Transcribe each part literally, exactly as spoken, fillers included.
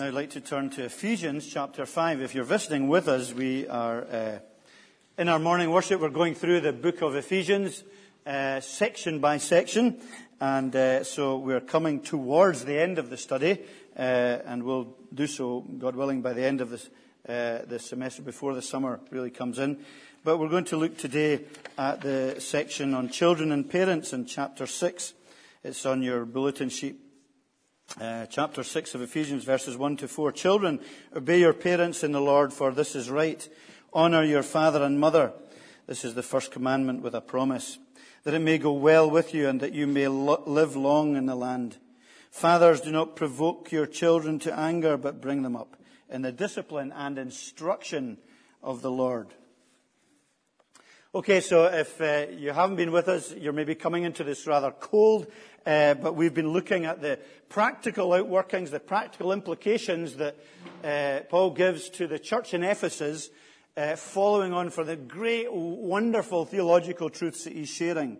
Now I'd like to turn to Ephesians chapter five. If you're visiting with us, we are, uh, in our morning worship, we're going through the book of Ephesians, uh, section by section. And uh, so we're coming towards the end of the study, uh, and we'll do so, God willing, by the end of this, uh, this semester, before the summer really comes in. But we're going to look today at the section on children and parents in chapter six. It's on your bulletin sheet. Uh, chapter six of Ephesians, verses one to four. Children, obey your parents in the Lord, for this is right. Honour your father and mother. This is the first commandment with a promise, that it may go well with you and that you may lo- live long in the land. Fathers, do not provoke your children to anger, but bring them up in the discipline and instruction of the Lord. Okay, so if uh, you haven't been with us, you're maybe coming into this rather cold, uh, but we've been looking at the practical outworkings, the practical implications that uh, Paul gives to the church in Ephesus, uh, following on for the great, wonderful theological truths that he's sharing.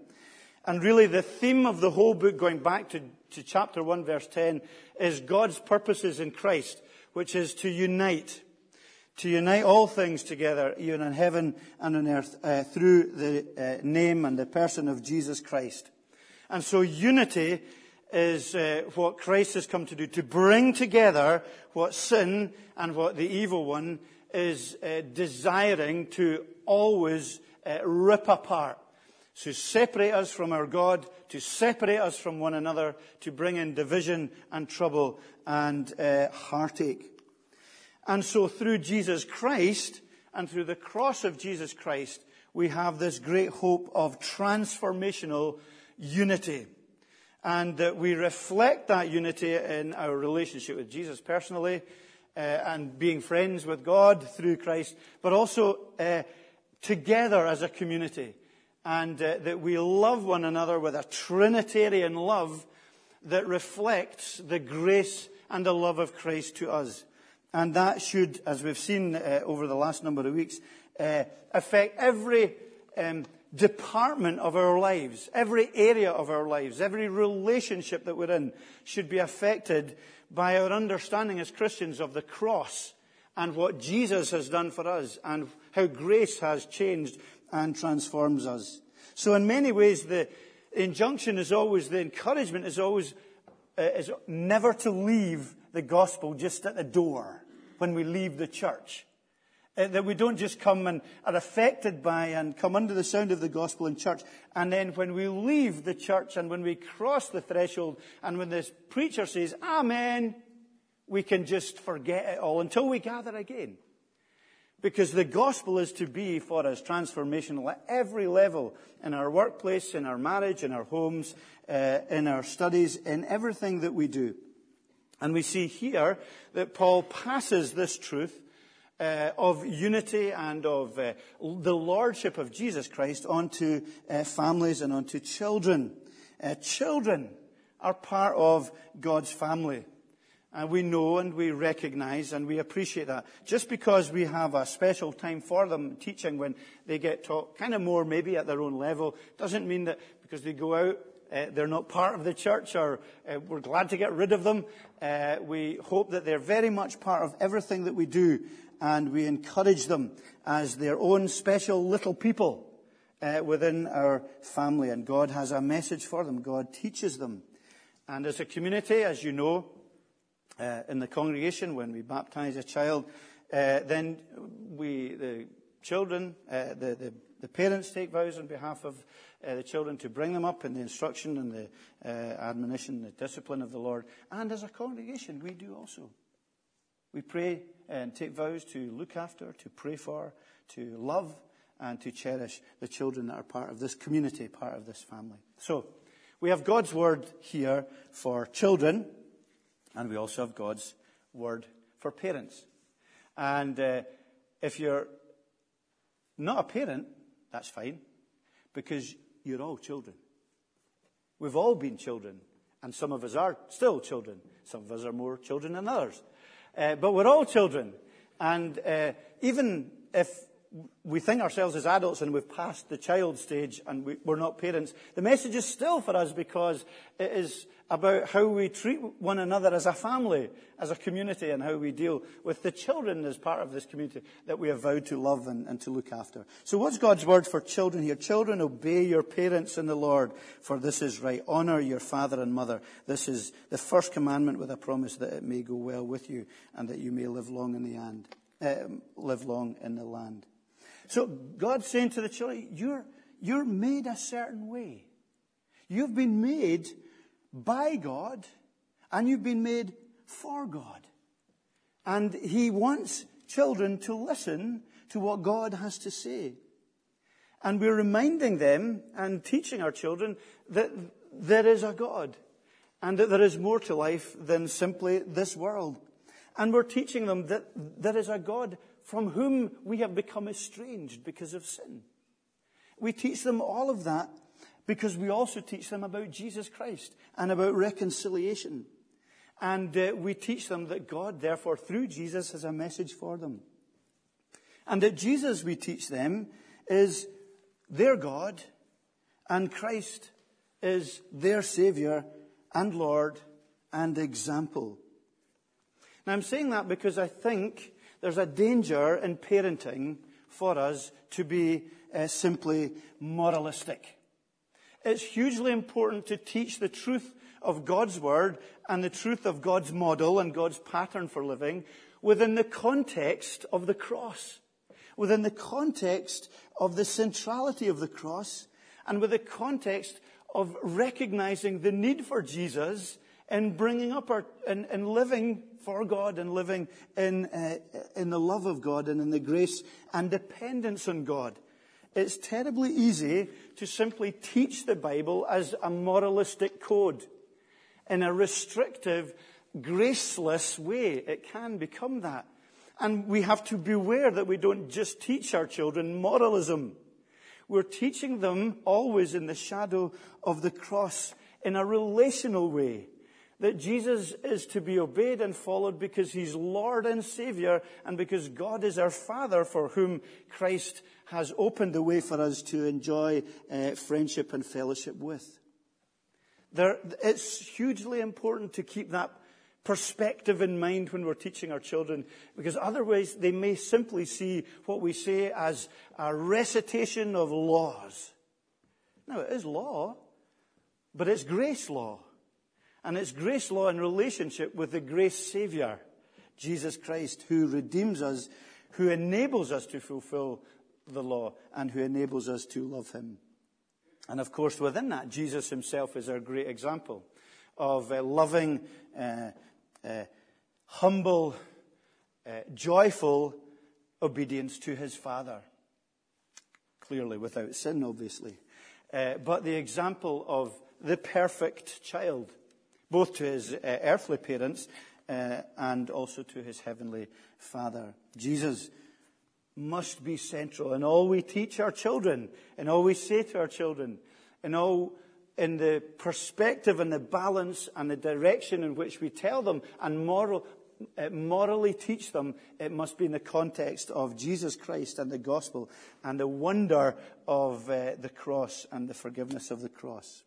And really the theme of the whole book, going back to, to chapter one, verse ten, is God's purposes in Christ, which is to unite to unite all things together, even in heaven and on earth, uh, through the uh, name and the person of Jesus Christ. And so unity is uh, what Christ has come to do, to bring together what sin and what the evil one is uh, desiring to always uh, rip apart, to separate us from our God, to separate us from one another, to bring in division and trouble and uh, heartache. And so through Jesus Christ and through the cross of Jesus Christ, we have this great hope of transformational unity. And that we reflect that unity in our relationship with Jesus personally uh, and being friends with God through Christ, but also uh, together as a community. And uh, that we love one another with a Trinitarian love that reflects the grace and the love of Christ to us. And that should, as we've seen uh, over the last number of weeks, uh, affect every um, department of our lives, every area of our lives, every relationship that we're in should be affected by our understanding as Christians of the cross and what Jesus has done for us and how grace has changed and transforms us. So in many ways, the injunction is always, the encouragement is always, uh, is never to leave the gospel just at the door when we leave the church. Uh, that we don't just come and are affected by and come under the sound of the gospel in church. And then when we leave the church and when we cross the threshold and when this preacher says, Amen, we can just forget it all until we gather again. Because the gospel is to be for us transformational at every level, in our workplace, in our marriage, in our homes, uh, in our studies, in everything that we do. And we see here that Paul passes this truth uh, of unity and of uh, the lordship of Jesus Christ onto uh, families and onto children. Uh, children are part of God's family. And we know and we recognize and we appreciate that. Just because we have a special time for them teaching when they get taught kind of more maybe at their own level, doesn't mean that because they go out Uh, they're not part of the church, or uh, we're glad to get rid of them. Uh, we hope that they're very much part of everything that we do, and we encourage them as their own special little people uh, within our family. And God has a message for them. God teaches them. And as a community, as you know, uh, in the congregation, when we baptize a child, uh, then we, the children, uh, the, the The parents take vows on behalf of uh, the children to bring them up in the instruction and the uh, admonition, the discipline of the Lord. And as a congregation, we do also. We pray and take vows to look after, to pray for, to love, and to cherish the children that are part of this community, part of this family. So we have God's word here for children, and we also have God's word for parents. And uh, if you're not a parent, that's fine, because you're all children. We've all been children, and some of us are still children. Some of us are more children than others. Uh, but we're all children. And uh, even if we think ourselves as adults and we've passed the child stage and we, we're not parents, the message is still for us because it is about how we treat one another as a family, as a community, and how we deal with the children as part of this community that we have vowed to love and, and to look after. So what's God's word for children here? Children, obey your parents in the Lord, for this is right. Honor your father and mother. This is the first commandment with a promise that it may go well with you and that you may live long in the end, uh, live long in the land. So God's saying to the children, you're, you're made a certain way. You've been made by God, and you've been made for God. And he wants children to listen to what God has to say. And we're reminding them and teaching our children that there is a God, and that there is more to life than simply this world. And we're teaching them that there is a God from whom we have become estranged because of sin. We teach them all of that, because we also teach them about Jesus Christ and about reconciliation. And uh, we teach them that God, therefore, through Jesus, has a message for them. And that Jesus, we teach them, is their God, and Christ is their Savior and Lord and example. Now, I'm saying that because I think there's a danger in parenting for us to be uh, simply moralistic. It's hugely important to teach the truth of God's word and the truth of God's model and God's pattern for living within the context of the cross, within the context of the centrality of the cross, and with the context of recognizing the need for Jesus in bringing up our, in, in living for God and living in, uh, in the love of God and in the grace and dependence on God. It's terribly easy to simply teach the Bible as a moralistic code in a restrictive, graceless way. It can become that. And we have to beware that we don't just teach our children moralism. We're teaching them always in the shadow of the cross in a relational way, that Jesus is to be obeyed and followed because he's Lord and Savior and because God is our Father, for whom Christ has opened the way for us to enjoy uh, friendship and fellowship with. There, it's hugely important to keep that perspective in mind when we're teaching our children, because otherwise they may simply see what we say as a recitation of laws. Now, it is law, but it's grace law. And it's grace law in relationship with the grace Savior, Jesus Christ, who redeems us, who enables us to fulfill the law, and who enables us to love him. And of course, within that, Jesus himself is our great example of uh, loving, uh, uh, humble, uh, joyful obedience to his Father. Clearly, without sin, obviously. Uh, but the example of the perfect child, both to his uh, earthly parents uh, and also to his heavenly Father. Jesus must be central in all we teach our children, in all we say to our children, in all, in the perspective and the balance and the direction in which we tell them and moral, uh, morally teach them. It must be in the context of Jesus Christ and the gospel and the wonder of uh, the cross and the forgiveness of the cross.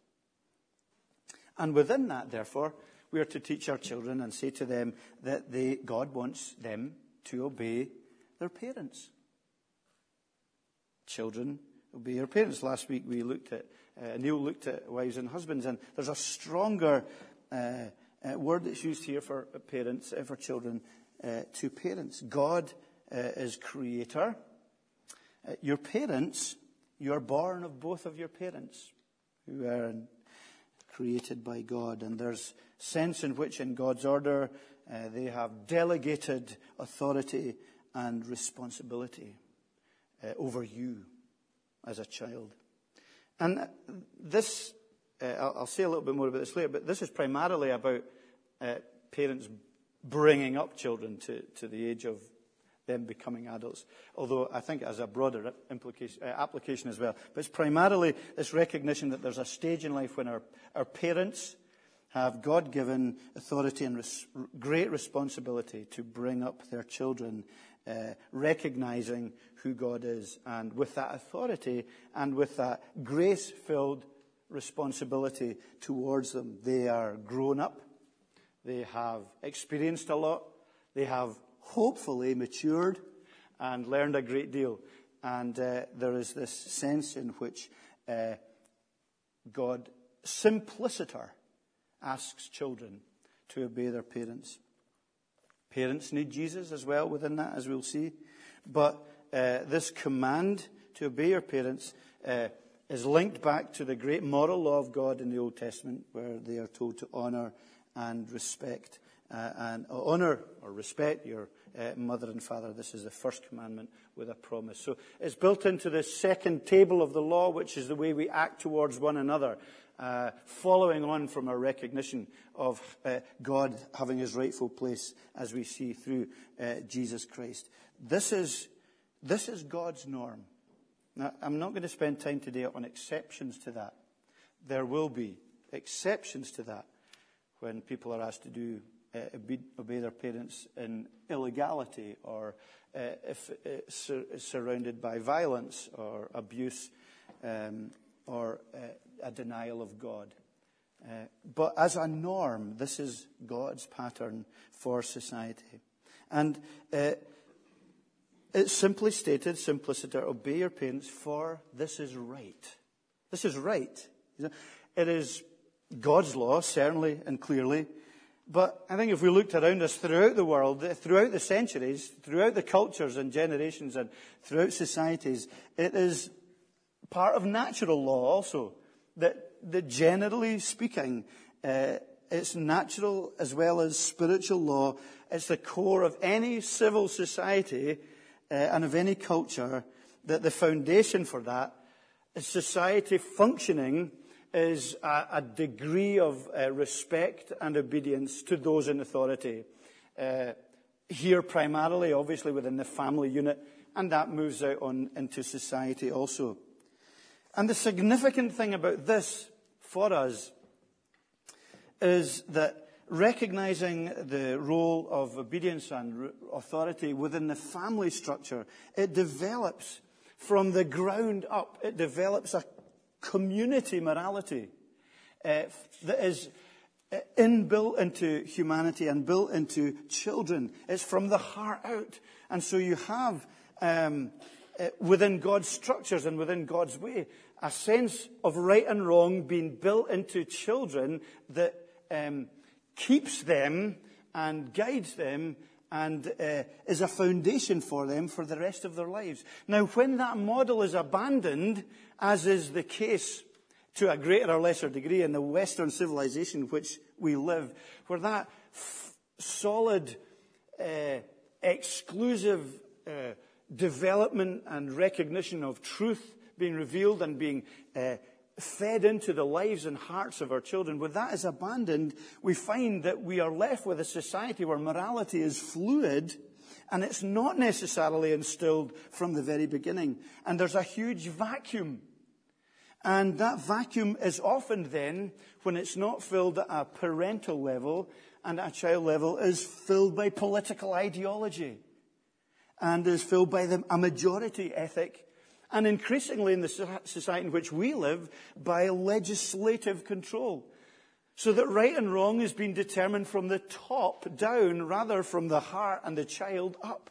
And within that, therefore, we are to teach our children and say to them that they, God wants them to obey their parents. Children, obey your parents. Last week we looked at, uh, Neil looked at wives and husbands, and there's a stronger uh, uh, word that's used here for parents, uh, for children, uh, to parents. God uh, is creator. Uh, your parents, you are born of both of your parents, who are in created by God, and there's sense in which in God's order uh, they have delegated authority and responsibility uh, over you as a child. And this, uh, I'll, I'll say a little bit more about this later, but this is primarily about uh, parents bringing up children to, to the age of them becoming adults, although I think it has a broader implication, uh, application as well. But it's primarily this recognition that there's a stage in life when our, our parents have God-given authority and res- great responsibility to bring up their children, uh, recognizing who God is. And with that authority and with that grace-filled responsibility towards them. They are grown up. They have experienced a lot. They have hopefully matured and learned a great deal. And uh, there is this sense in which uh, God, simpliciter, asks children to obey their parents. Parents need Jesus as well within that, as we'll see. But uh, this command to obey your parents uh, is linked back to the great moral law of God in the Old Testament, where they are told to honor and respect uh, and uh, honor or respect your uh, mother and father. This is the first commandment with a promise. So it's built into the second table of the law, which is the way we act towards one another, uh, following on from our recognition of uh, God having his rightful place, as we see through uh, Jesus Christ. This is this is God's norm. Now, I'm not going to spend time today on exceptions to that. There will be exceptions to that when people are asked to do uh, obey, obey their parents in illegality, or uh, if it's surrounded by violence or abuse, um, or uh, a denial of God. Uh, but as a norm, this is God's pattern for society. And uh, it's simply stated, simpliciter, obey your parents, for this is right. This is right. It is God's law, certainly and clearly. But I think if we looked around us throughout the world, throughout the centuries, throughout the cultures and generations and throughout societies, it is part of natural law also, that, that generally speaking, uh, it's natural as well as spiritual law. It's the core of any civil society uh, and of any culture, that the foundation for that is society functioning is a, a degree of uh, respect and obedience to those in authority. Uh, here primarily, obviously, within the family unit, and that moves out on into society also. And the significant thing about this for us is that recognizing the role of obedience and authority within the family structure, it develops from the ground up. It develops a community morality uh, that is inbuilt into humanity and built into children. It's from the heart out. And so you have, um, uh, within God's structures and within God's way, a sense of right and wrong being built into children that um, keeps them and guides them and uh, is a foundation for them for the rest of their lives. Now, when that model is abandoned, as is the case to a greater or lesser degree in the Western civilization which we live, where that f- solid, uh, exclusive uh, development and recognition of truth being revealed and being uh, fed into the lives and hearts of our children, when that is abandoned, we find that we are left with a society where morality is fluid, and it's not necessarily instilled from the very beginning. And there's a huge vacuum. And that vacuum is often then, when it's not filled at a parental level and at a child level, is filled by political ideology and is filled by the, a majority ethic, and increasingly in the society in which we live, by legislative control. So that right and wrong is being determined from the top down, rather from the heart and the child up.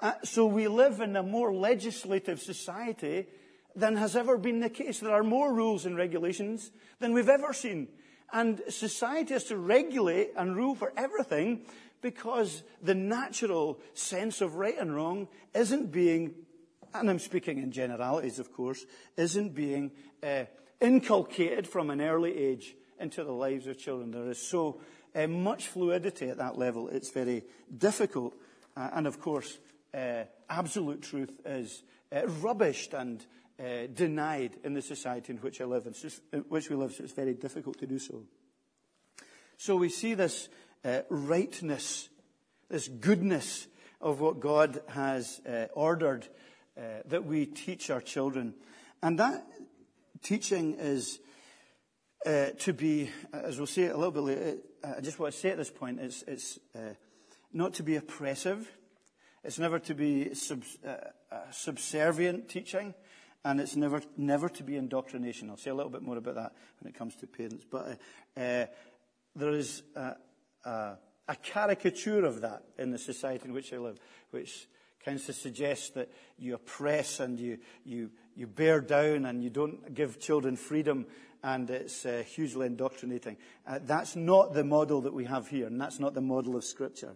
Uh, so we live in a more legislative society than has ever been the case. There are more rules and regulations than we've ever seen. And society has to regulate and rule for everything, because the natural sense of right and wrong isn't being, and I'm speaking in generalities, of course, isn't being uh, inculcated from an early age into the lives of children. There is so uh, much fluidity at that level. It's very difficult. Uh, and, of course, uh, absolute truth is uh, rubbished and uh, denied in the society in which I live, in which we live, so it's very difficult to do so. So we see this uh, rightness, this goodness of what God has uh, ordered Uh, that we teach our children. And that teaching is uh, to be, as we'll see it a little bit later, it, I just want to say at this point, it's, it's uh, not to be oppressive. It's never to be sub, uh, uh, subservient teaching. and it's never never to be indoctrination. I'll say a little bit more about that when it comes to parents. But uh, uh, there is a, a, a caricature of that in the society in which I live, which kind of suggests that you oppress and you you you bear down and you don't give children freedom, and it's uh, hugely indoctrinating. Uh, that's not the model that we have here, and that's not the model of Scripture.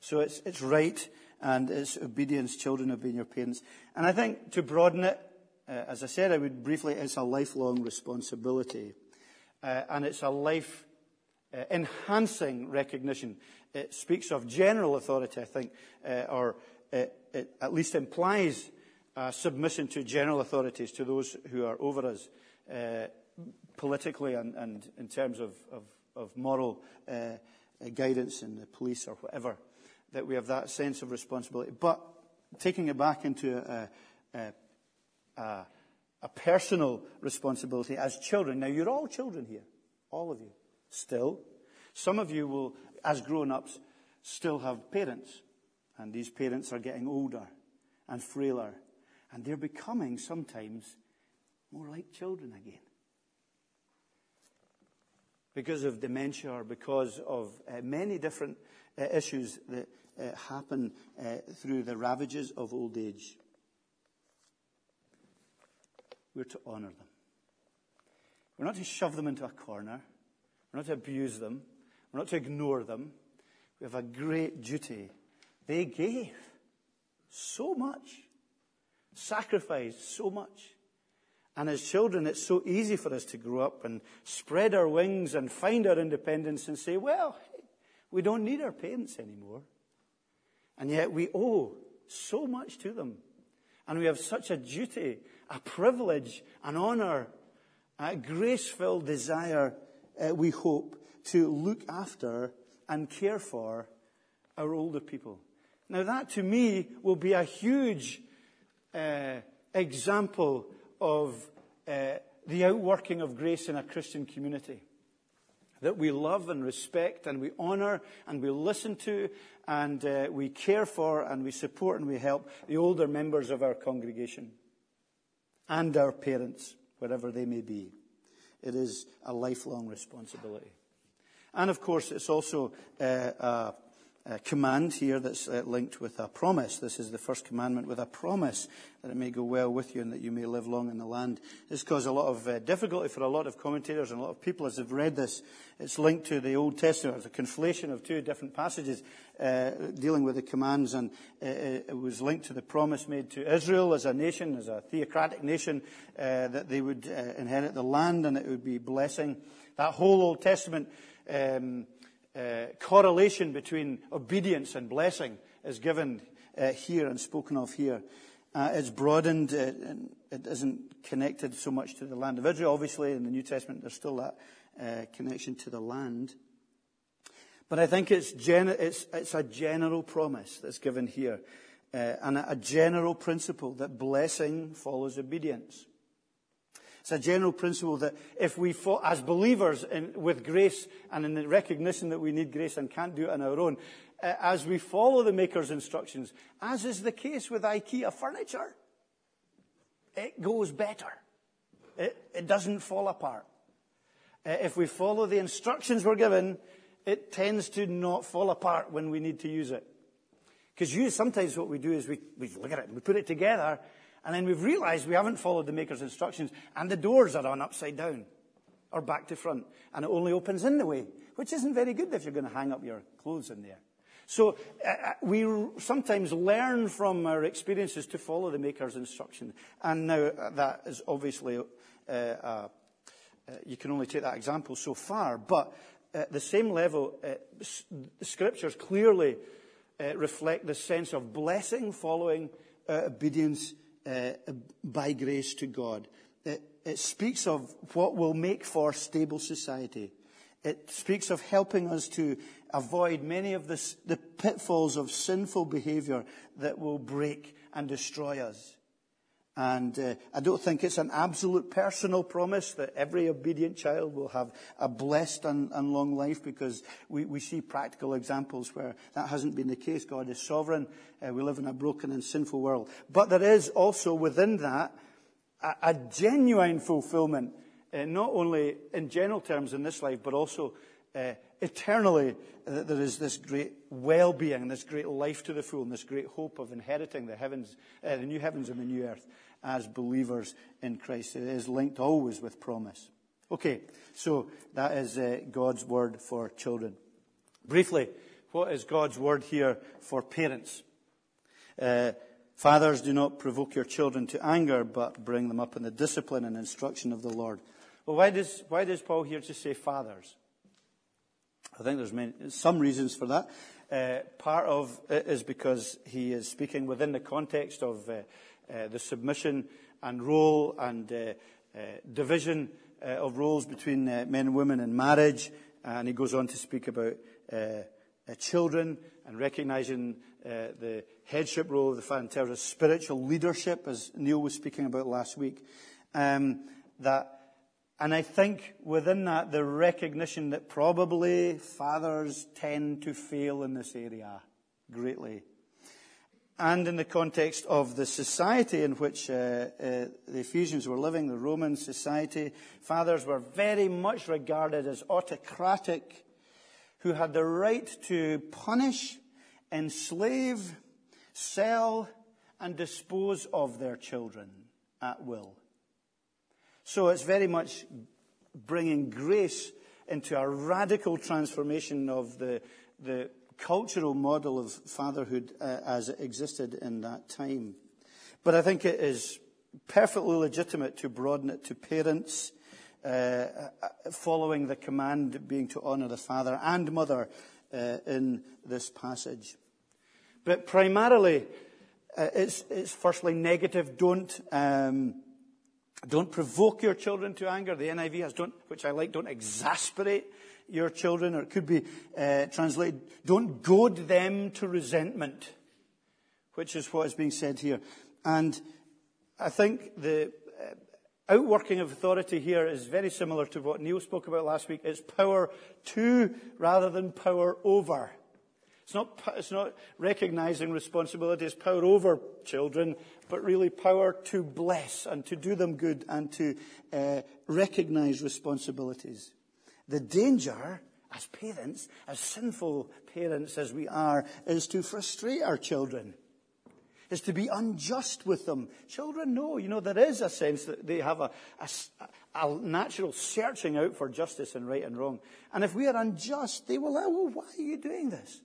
So it's it's right, and it's obedience, children obeying your parents. And I think to broaden it, uh, as I said, I would briefly, it's a lifelong responsibility. Uh, and it's a life-enhancing uh, recognition. It speaks of general authority, I think, uh, or it, it at least implies uh, submission to general authorities, to those who are over us, uh, politically and, and in terms of, of, of moral uh, guidance in the police or whatever, that we have that sense of responsibility. But taking it back into a, a, a, a personal responsibility as children. Now, you're all children here, all of you, still. Some of you will, as grown-ups, still have parents, and these parents are getting older and frailer, and they're becoming sometimes more like children again. Because of dementia or because of uh, many different uh, issues that uh, happen uh, through the ravages of old age. We're to honour them. We're not to shove them into a corner. We're not to abuse them. We're not to ignore them. We have a great duty. They gave so much, sacrificed so much. And as children, it's so easy for us to grow up and spread our wings and find our independence and say, well, we don't need our parents anymore. And yet we owe so much to them. And we have such a duty, a privilege, an honor, a grace-filled desire, uh, we hope, to look after and care for our older people. Now that, to me, will be a huge uh, example of uh, the outworking of grace in a Christian community, that we love and respect and we honor and we listen to and uh, we care for and we support and we help the older members of our congregation and our parents, wherever they may be. It is a lifelong responsibility. And of course, it's also uh, a, a command here that's uh, linked with a promise. This is the first commandment with a promise that it may go well with you and that you may live long in the land. This caused a lot of uh, difficulty for a lot of commentators and a lot of people as they've read this. It's linked to the Old Testament. It's a conflation of two different passages uh, dealing with the commands, and uh, it was linked to the promise made to Israel as a nation, as a theocratic nation, uh, that they would uh, inherit the land and it would be blessing. That whole Old Testament Um, uh, correlation between obedience and blessing is given uh, here and spoken of here. Uh, it's broadened, uh, and it isn't connected so much to the land of Israel. Obviously, in the New Testament, there's still that uh, connection to the land. But I think it's, gen- it's, it's a general promise that's given here, uh, and a, a general principle that blessing follows obedience. It's a general principle that if we, fo- as believers, in, with grace and in the recognition that we need grace and can't do it on our own, uh, as we follow the Maker's instructions, as is the case with IKEA furniture, it goes better. It, it doesn't fall apart. Uh, if we follow the instructions we're given, it tends to not fall apart when we need to use it. Because sometimes what we do is we, we look at it and we put it together, and then we've realized we haven't followed the Maker's instructions, and the doors are on upside down or back to front, and it only opens in the way, which isn't very good if you're going to hang up your clothes in there. So uh, we sometimes learn from our experiences to follow the Maker's instruction. And now that is obviously, uh, uh, you can only take that example so far, but at the same level, uh, the Scriptures clearly uh, reflect the sense of blessing following uh, obedience Uh, by grace to God. It, it speaks of what will make for stable society. It speaks of helping us to avoid many of the, the pitfalls of sinful behavior that will break and destroy us. And uh, I don't think it's an absolute personal promise that every obedient child will have a blessed and, and long life, because we, we see practical examples where that hasn't been the case. God is sovereign. Uh, we live in a broken and sinful world. But there is also within that a, a genuine fulfillment, uh, not only in general terms in this life, but also uh, eternally, that there is this great well-being, this great life to the full, and this great hope of inheriting the heavens, uh, the new heavens and the new earth as believers in Christ. It is linked always with promise. Okay, so that is uh, God's word for children. Briefly, what is God's word here for parents? Uh, Fathers, do not provoke your children to anger, but bring them up in the discipline and instruction of the Lord. Well, why does why does Paul here just say fathers? I think there's many, some reasons for that. Uh, part of it is because he is speaking within the context of uh, uh, the submission and role and uh, uh, division uh, of roles between uh, men and women in marriage. And he goes on to speak about uh, uh, children and recognizing uh, the headship role of the father in terms of spiritual leadership, as Neil was speaking about last week. Um, that, and I think within that, the recognition that probably fathers tend to fail in this area greatly. And in the context of the society in which uh, uh, the Ephesians were living, the Roman society, fathers were very much regarded as autocratic, who had the right to punish, enslave, sell, and dispose of their children at will. So it's very much bringing grace into a radical transformation of the, the cultural model of fatherhood uh, as it existed in that time. But I think it is perfectly legitimate to broaden it to parents, uh, following the command being to honour the father and mother uh, in this passage. But primarily, uh, it's, it's firstly negative. Don't um, don't provoke your children to anger. The N I V has don't, which I like. Don't exasperate your children, or it could be uh, translated: don't goad them to resentment, which is what is being said here. And I think the uh, outworking of authority here is very similar to what Neil spoke about last week. It's power to rather than power over. It's not, it's not recognizing responsibility as power over children, but really power to bless and to do them good and to uh, recognize responsibilities. The danger as parents, as sinful parents as we are, is to frustrate our children, is to be unjust with them. Children know, you know, there is a sense that they have a, a, a natural searching out for justice and right and wrong. And if we are unjust, they will, well, why are you doing this?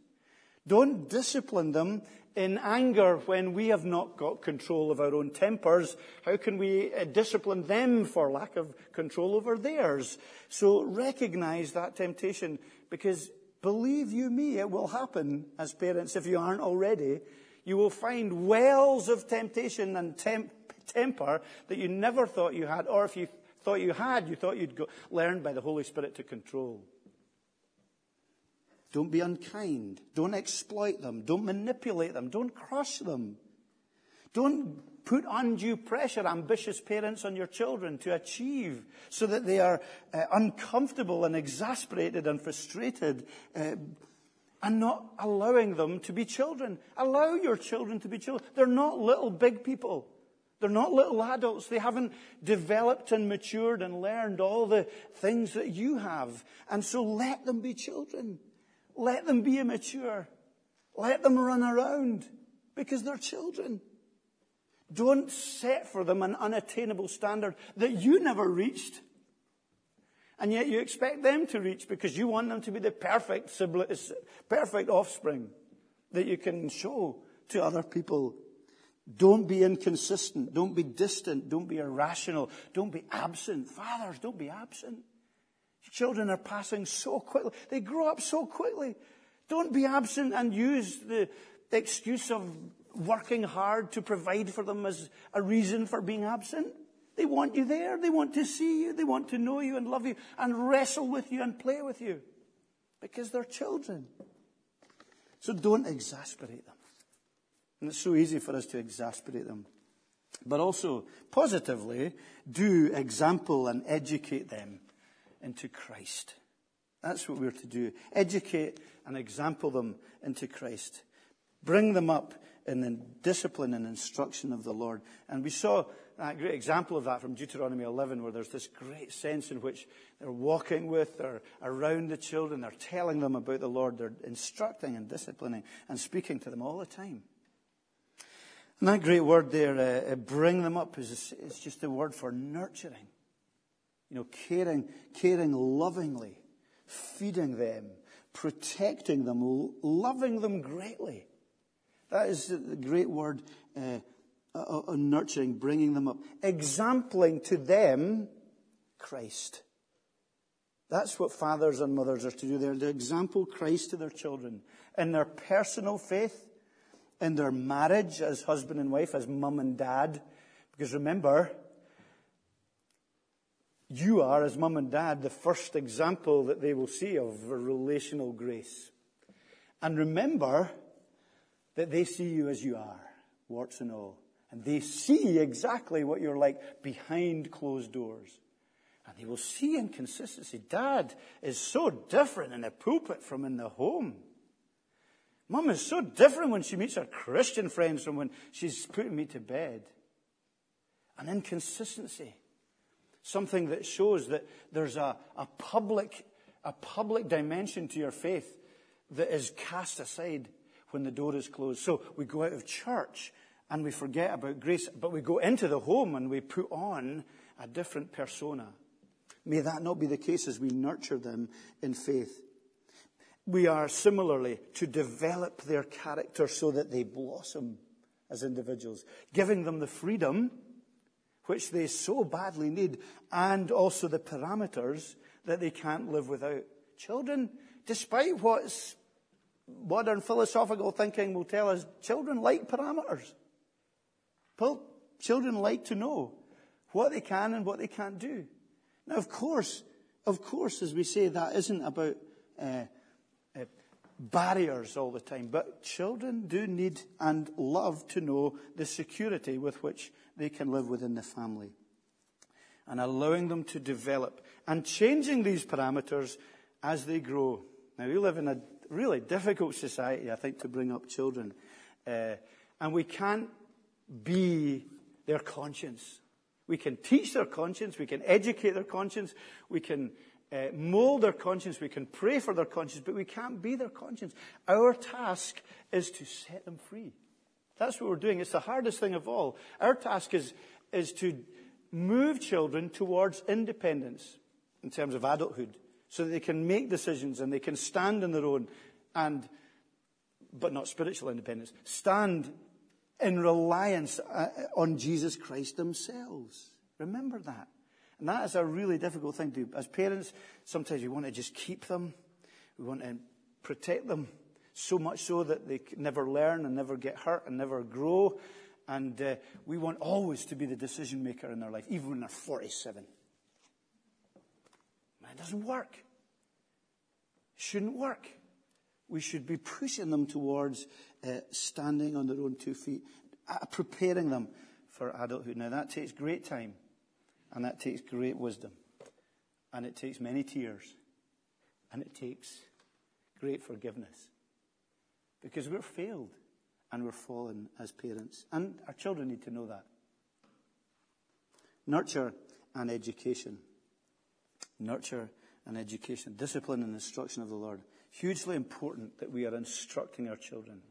Don't discipline them in anger when we have not got control of our own tempers. How can we discipline them for lack of control over theirs? So recognize that temptation, because believe you me, it will happen as parents if you aren't already. You will find wells of temptation and temp- temper that you never thought you had, or if you thought you had, you thought you'd go- learned by the Holy Spirit to control. Don't be unkind. Don't exploit them. Don't manipulate them. Don't crush them. Don't put undue pressure, ambitious parents, on your children to achieve so that they are uh, uncomfortable and exasperated and frustrated, uh, and not allowing them to be children. Allow your children to be children. They're not little big people. They're not little adults. They haven't developed and matured and learned all the things that you have. And so let them be children. Let them be immature. Let them run around, because they're children. Don't set for them an unattainable standard that you never reached, and yet you expect them to reach, because you want them to be the perfect sibling, perfect offspring that you can show to other people. Don't be inconsistent. Don't be distant. Don't be irrational. Don't be absent. Fathers, don't be absent. Children are passing so quickly. They grow up so quickly. Don't be absent and use the excuse of working hard to provide for them as a reason for being absent. They want you there. They want to see you. They want to know you and love you and wrestle with you and play with you, because they're children. So don't exasperate them. And it's so easy for us to exasperate them. But also, positively, do example and educate them into Christ. That's what we're to do. Educate and example them into Christ. Bring them up in the discipline and instruction of the Lord. And we saw a great example of that from Deuteronomy eleven, where there's this great sense in which they're walking with, they're around the children, they're telling them about the Lord, they're instructing and disciplining and speaking to them all the time. And that great word there, uh, bring them up, is it's just a word for nurturing. You know, caring, caring lovingly, feeding them, protecting them, loving them greatly. That is the great word, uh, uh, uh, nurturing, bringing them up. Exempling to them Christ. That's what fathers and mothers are to do. They're to example Christ to their children in their personal faith, in their marriage as husband and wife, as mum and dad. Because remember, you are, as mum and dad, the first example that they will see of a relational grace. And remember that they see you as you are, warts and all. And they see exactly what you're like behind closed doors. And they will see inconsistency. Dad is so different in the pulpit from in the home. Mum is so different when she meets her Christian friends from when she's putting me to bed. An inconsistency. Something that shows that there's a, a public, a public dimension to your faith that is cast aside when the door is closed. So we go out of church and we forget about grace, but we go into the home and we put on a different persona. May that not be the case as we nurture them in faith. We are similarly to develop their character so that they blossom as individuals, giving them the freedom which they so badly need, and also the parameters that they can't live without. Children, despite what modern philosophical thinking will tell us, children like parameters. Children like to know what they can and what they can't do. Now, of course, of course, as we say, that isn't about Uh, barriers all the time, but children do need and love to know the security with which they can live within the family, and allowing them to develop and changing these parameters as they grow. Now, we live in a really difficult society, I think, to bring up children, uh, and we can't be their conscience. We can teach their conscience, we can educate their conscience, we can Uh, mold their conscience, we can pray for their conscience, but we can't be their conscience. Our task is to set them free. That's what we're doing. It's the hardest thing of all. Our task is, is to move children towards independence in terms of adulthood, so that they can make decisions and they can stand on their own, and, but not spiritual independence, stand in reliance uh, on Jesus Christ themselves. Remember that. And that is a really difficult thing to do. As parents, sometimes we want to just keep them. We want to protect them so much so that they never learn and never get hurt and never grow. And uh, we want always to be the decision maker in their life, even when they're forty-seven. Man, it doesn't work. It shouldn't work. We should be pushing them towards uh, standing on their own two feet, uh, preparing them for adulthood. Now, that takes great time. And that takes great wisdom. And it takes many tears. And it takes great forgiveness. Because we're failed and we're fallen as parents. And our children need to know that. Nurture and education. Nurture and education. Discipline and instruction of the Lord. Hugely important that we are instructing our children.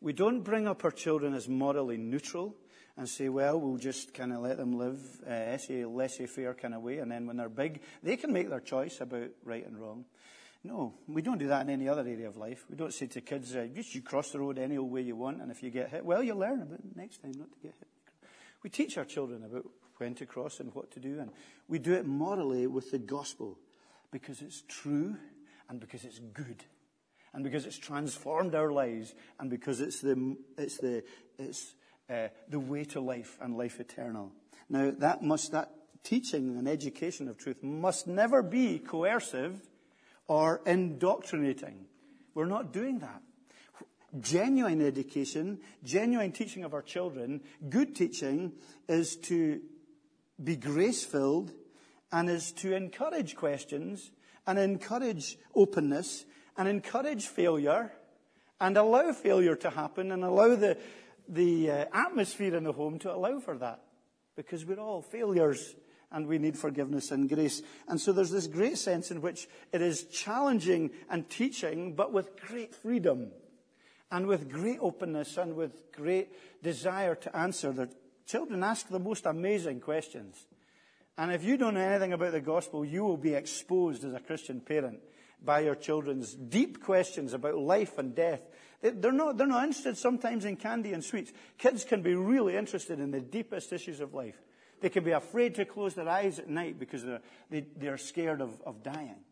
We don't bring up our children as morally neutral and say, well, we'll just kind of let them live uh, laissez-faire kind of way, and then when they're big, they can make their choice about right and wrong. No, we don't do that in any other area of life. We don't say to kids, uh, you cross the road any old way you want, and if you get hit, well, you'll learn about it next time not to get hit. We teach our children about when to cross and what to do, and we do it morally with the gospel, because it's true and because it's good. And because it's transformed our lives, and because it's the it's the it's uh, the way to life and life eternal. Now that must that teaching and education of truth must never be coercive or indoctrinating. We're not doing that. Genuine education, genuine teaching of our children, good teaching is to be grace-filled, and is to encourage questions and encourage openness. And encourage failure and allow failure to happen and allow the, the uh, atmosphere in the home to allow for that, because we're all failures and we need forgiveness and grace. And so there's this great sense in which it is challenging and teaching, but with great freedom and with great openness and with great desire to answer. The children ask the most amazing questions. And if you don't know anything about the gospel, you will be exposed as a Christian parent by your children's deep questions about life and death. They're not, they're not interested sometimes in candy and sweets. Kids can be really interested in the deepest issues of life. They can be afraid to close their eyes at night because they're, they, they're scared of, of dying.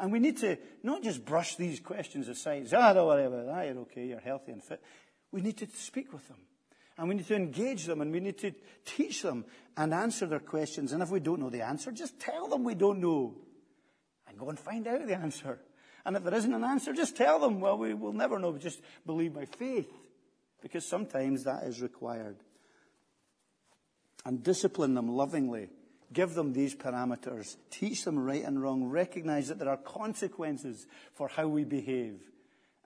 And we need to not just brush these questions aside. Ah, oh, don't worry about that. You're okay. You're healthy and fit. We need to speak with them. And we need to engage them, and we need to teach them and answer their questions. And if we don't know the answer, just tell them we don't know and go and find out the answer. And if there isn't an answer, just tell them, well, we will never know. Just believe by faith, because sometimes that is required. And discipline them lovingly. Give them these parameters. Teach them right and wrong. Recognize that there are consequences for how we behave.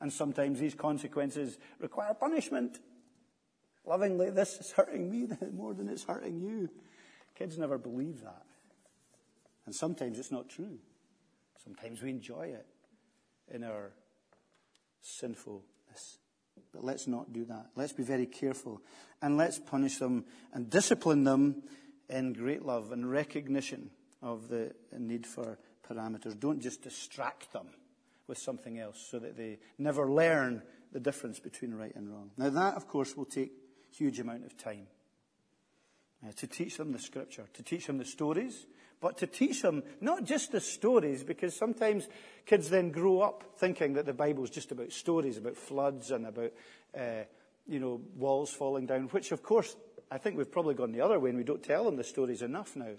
And sometimes these consequences require punishment. Lovingly, this is hurting me more than it's hurting you. Kids never believe that. And sometimes it's not true. Sometimes we enjoy it in our sinfulness. But let's not do that. Let's be very careful. And let's punish them and discipline them in great love and recognition of the need for parameters. Don't just distract them with something else so that they never learn the difference between right and wrong. Now that, of course, will take huge amount of time uh, to teach them the scripture, to teach them the stories, but to teach them not just the stories, because sometimes kids then grow up thinking that the Bible is just about stories, about floods and about, uh, you know, walls falling down, which, of course, I think we've probably gone the other way and we don't tell them the stories enough now.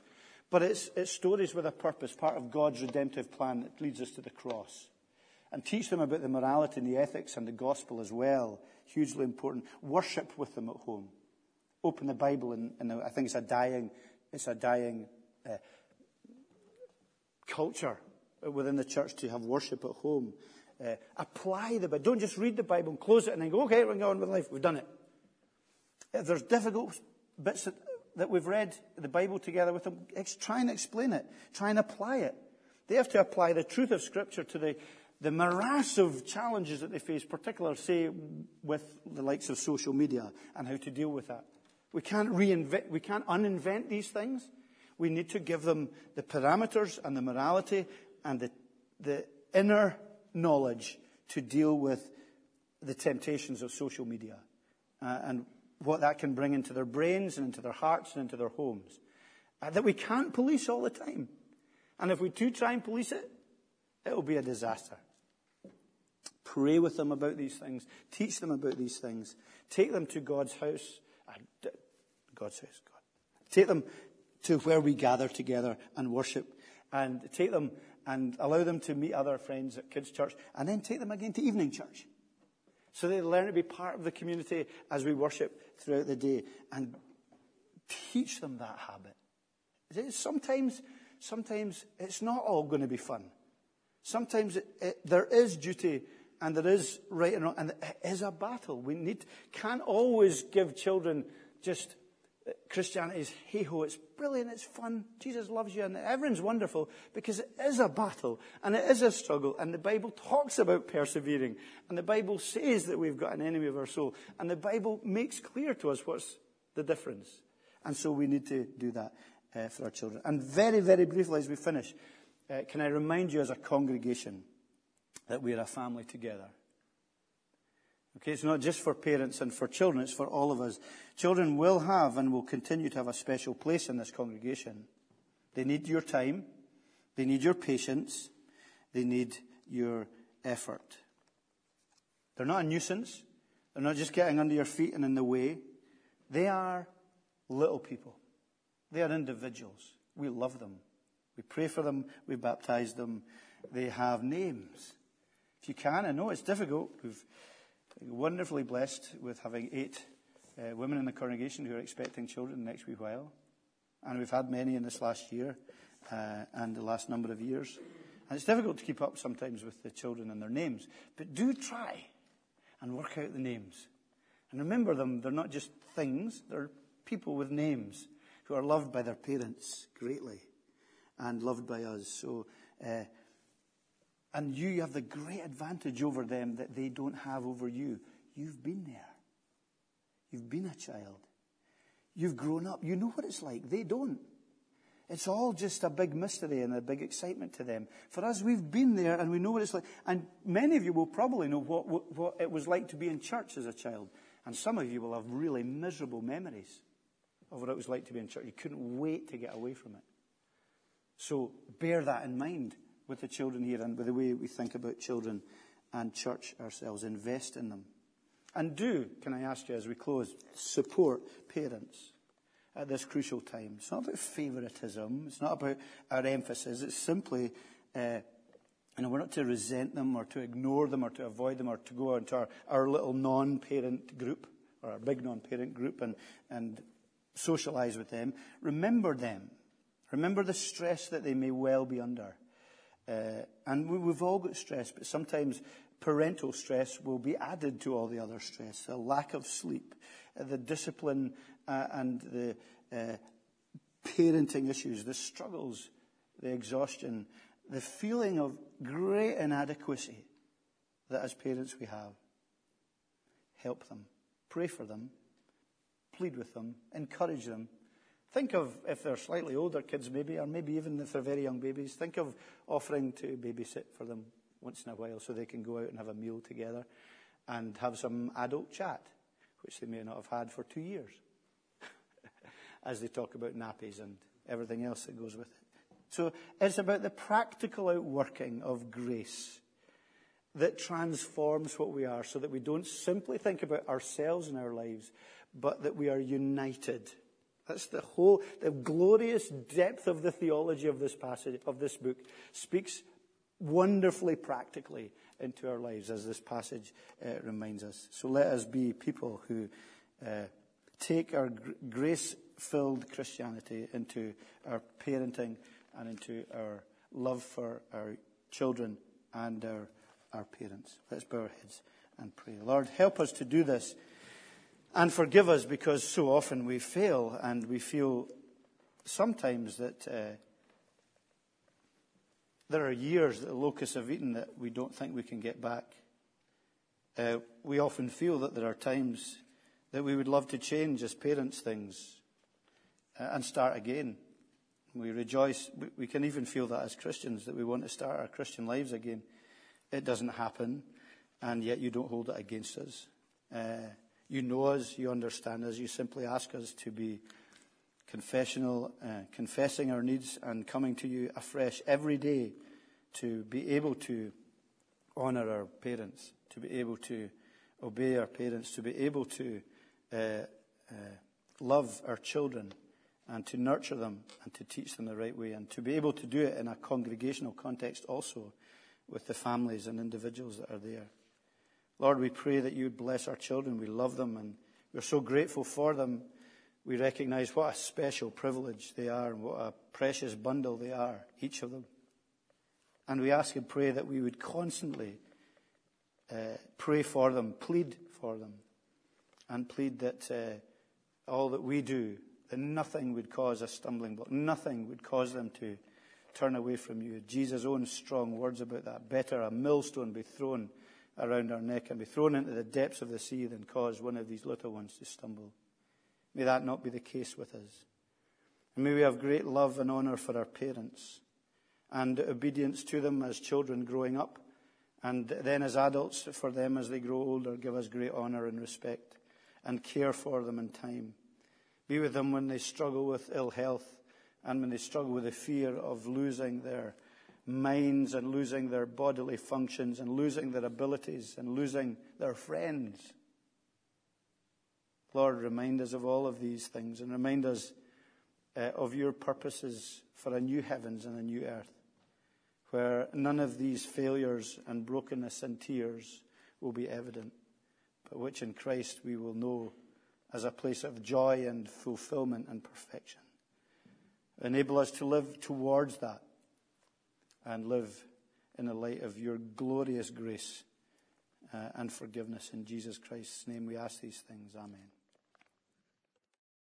But it's, it's stories with a purpose, part of God's redemptive plan that leads us to the cross. And teach them about the morality and the ethics and the gospel as well. Hugely important. Worship with them at home. Open the Bible, and, and I think it's a dying, it's a dying uh, culture within the church to have worship at home. Uh, apply the Bible. Don't just read the Bible and close it and then go, okay, we're going on with life. We've done it. If there's difficult bits that, that we've read the Bible together with them, try and explain it. Try and apply it. They have to apply the truth of Scripture to the The morass of challenges that they face, particularly, say, with the likes of social media and how to deal with that. We can't reinvent, we can't uninvent these things. We need to give them the parameters and the morality and the, the inner knowledge to deal with the temptations of social media uh, and what that can bring into their brains and into their hearts and into their homes. Uh, that we can't police all the time. And if we do try and police it, it will be a disaster. Pray with them about these things. Teach them about these things. Take them to God's house. God's house, God. Take them to where we gather together and worship. And take them and allow them to meet other friends at kids' church. And then take them again to evening church. So they learn to be part of the community as we worship throughout the day. And teach them that habit. Sometimes, sometimes it's not all going to be fun. Sometimes it, it, there is duty and there is right and wrong, and it is a battle. We need can't always give children just uh, Christianity's hey-ho. It's brilliant, it's fun, Jesus loves you, and everyone's wonderful, because it is a battle and it is a struggle, and the Bible talks about persevering, and the Bible says that we've got an enemy of our soul, and the Bible makes clear to us what's the difference. And so we need to do that uh, for our children. And very, very briefly as we finish, Uh, can I remind you as a congregation that we are a family together? Okay, it's not just for parents and for children, it's for all of us. Children will have and will continue to have a special place in this congregation. They need your time, they need your patience, they need your effort. They're not a nuisance, they're not just getting under your feet and in the way. They are little people, they are individuals. We love them. We pray for them. We baptize them. They have names. If you can, I know it's difficult. We've been wonderfully blessed with having eight uh, women in the congregation who are expecting children in the next wee while. And we've had many in this last year uh, and the last number of years. And it's difficult to keep up sometimes with the children and their names. But do try. and work out the names. And remember them, they're not just things, they're people with names who are loved by their parents greatly and loved by us. So, uh, and you have the great advantage over them that they don't have over you. You've been there. You've been a child. You've grown up. You know what it's like. They don't. It's all just a big mystery and a big excitement to them. For us, we've been there and we know what it's like. And many of you will probably know what, what, what it was like to be in church as a child. And some of you will have really miserable memories of what it was like to be in church. You couldn't wait to get away from it. So bear that in mind with the children here and with the way we think about children and church ourselves. Invest in them. And do, can I ask you as we close, support parents at this crucial time. It's not about favoritism. It's not about our emphasis. It's simply, uh, you know, we're not to resent them or to ignore them or to avoid them or to go into our, our little non-parent group or our big non-parent group and, and socialize with them. Remember them. Remember the stress that they may well be under. Uh, and we, we've all got stress, but sometimes parental stress will be added to all the other stress. The lack of sleep, uh, the discipline uh, and the uh, parenting issues, the struggles, the exhaustion, the feeling of great inadequacy that as parents we have. Help them. Pray for them. Plead with them. Encourage them. Think of, if they're slightly older kids maybe, or maybe even if they're very young babies, think of offering to babysit for them once in a while so they can go out and have a meal together and have some adult chat, which they may not have had for two years, as they talk about nappies and everything else that goes with it. So it's about the practical outworking of grace that transforms what we are so that we don't simply think about ourselves and our lives, but that we are united. That's the whole, the glorious depth of the theology of this passage, of this book, speaks wonderfully practically into our lives, as this passage uh, reminds us. So let us be people who uh, take our gr- grace-filled Christianity into our parenting and into our love for our children and our, our parents. Let's bow our heads and pray. Lord, help us to do this. And forgive us, because so often we fail and we feel sometimes that uh, there are years that the locusts have eaten that we don't think we can get back. Uh, we often feel that there are times that we would love to change as parents things uh, and start again. We rejoice. We, we can even feel that as Christians, that we want to start our Christian lives again. It doesn't happen, and yet you don't hold it against us. Uh, You know us, you understand us, you simply ask us to be confessional, uh, confessing our needs and coming to you afresh every day to be able to honor our parents, to be able to obey our parents, to be able to uh, uh, love our children and to nurture them and to teach them the right way and to be able to do it in a congregational context also with the families and individuals that are there. Lord, we pray that you would bless our children. We love them and we're so grateful for them. We recognize what a special privilege they are and what a precious bundle they are, each of them. And we ask and pray that we would constantly uh, pray for them, plead for them, and plead that uh, all that we do, that nothing would cause a stumbling block, nothing would cause them to turn away from you. Jesus' own strong words about that. Better a millstone be thrown around our neck and be thrown into the depths of the sea than cause one of these little ones to stumble. May that not be the case with us. And may we have great love and honor for our parents and obedience to them as children growing up and then as adults for them as they grow older. Give us great honor and respect and care for them in time. Be with them when they struggle with ill health and when they struggle with the fear of losing their minds and losing their bodily functions and losing their abilities and losing their friends. Lord, remind us of all of these things and remind us uh, of your purposes for a new heavens and a new earth where none of these failures and brokenness and tears will be evident, but which in Christ we will know as a place of joy and fulfillment and perfection. Enable us to live towards that and live in the light of your glorious grace uh, and forgiveness. In Jesus Christ's name we ask these things. Amen.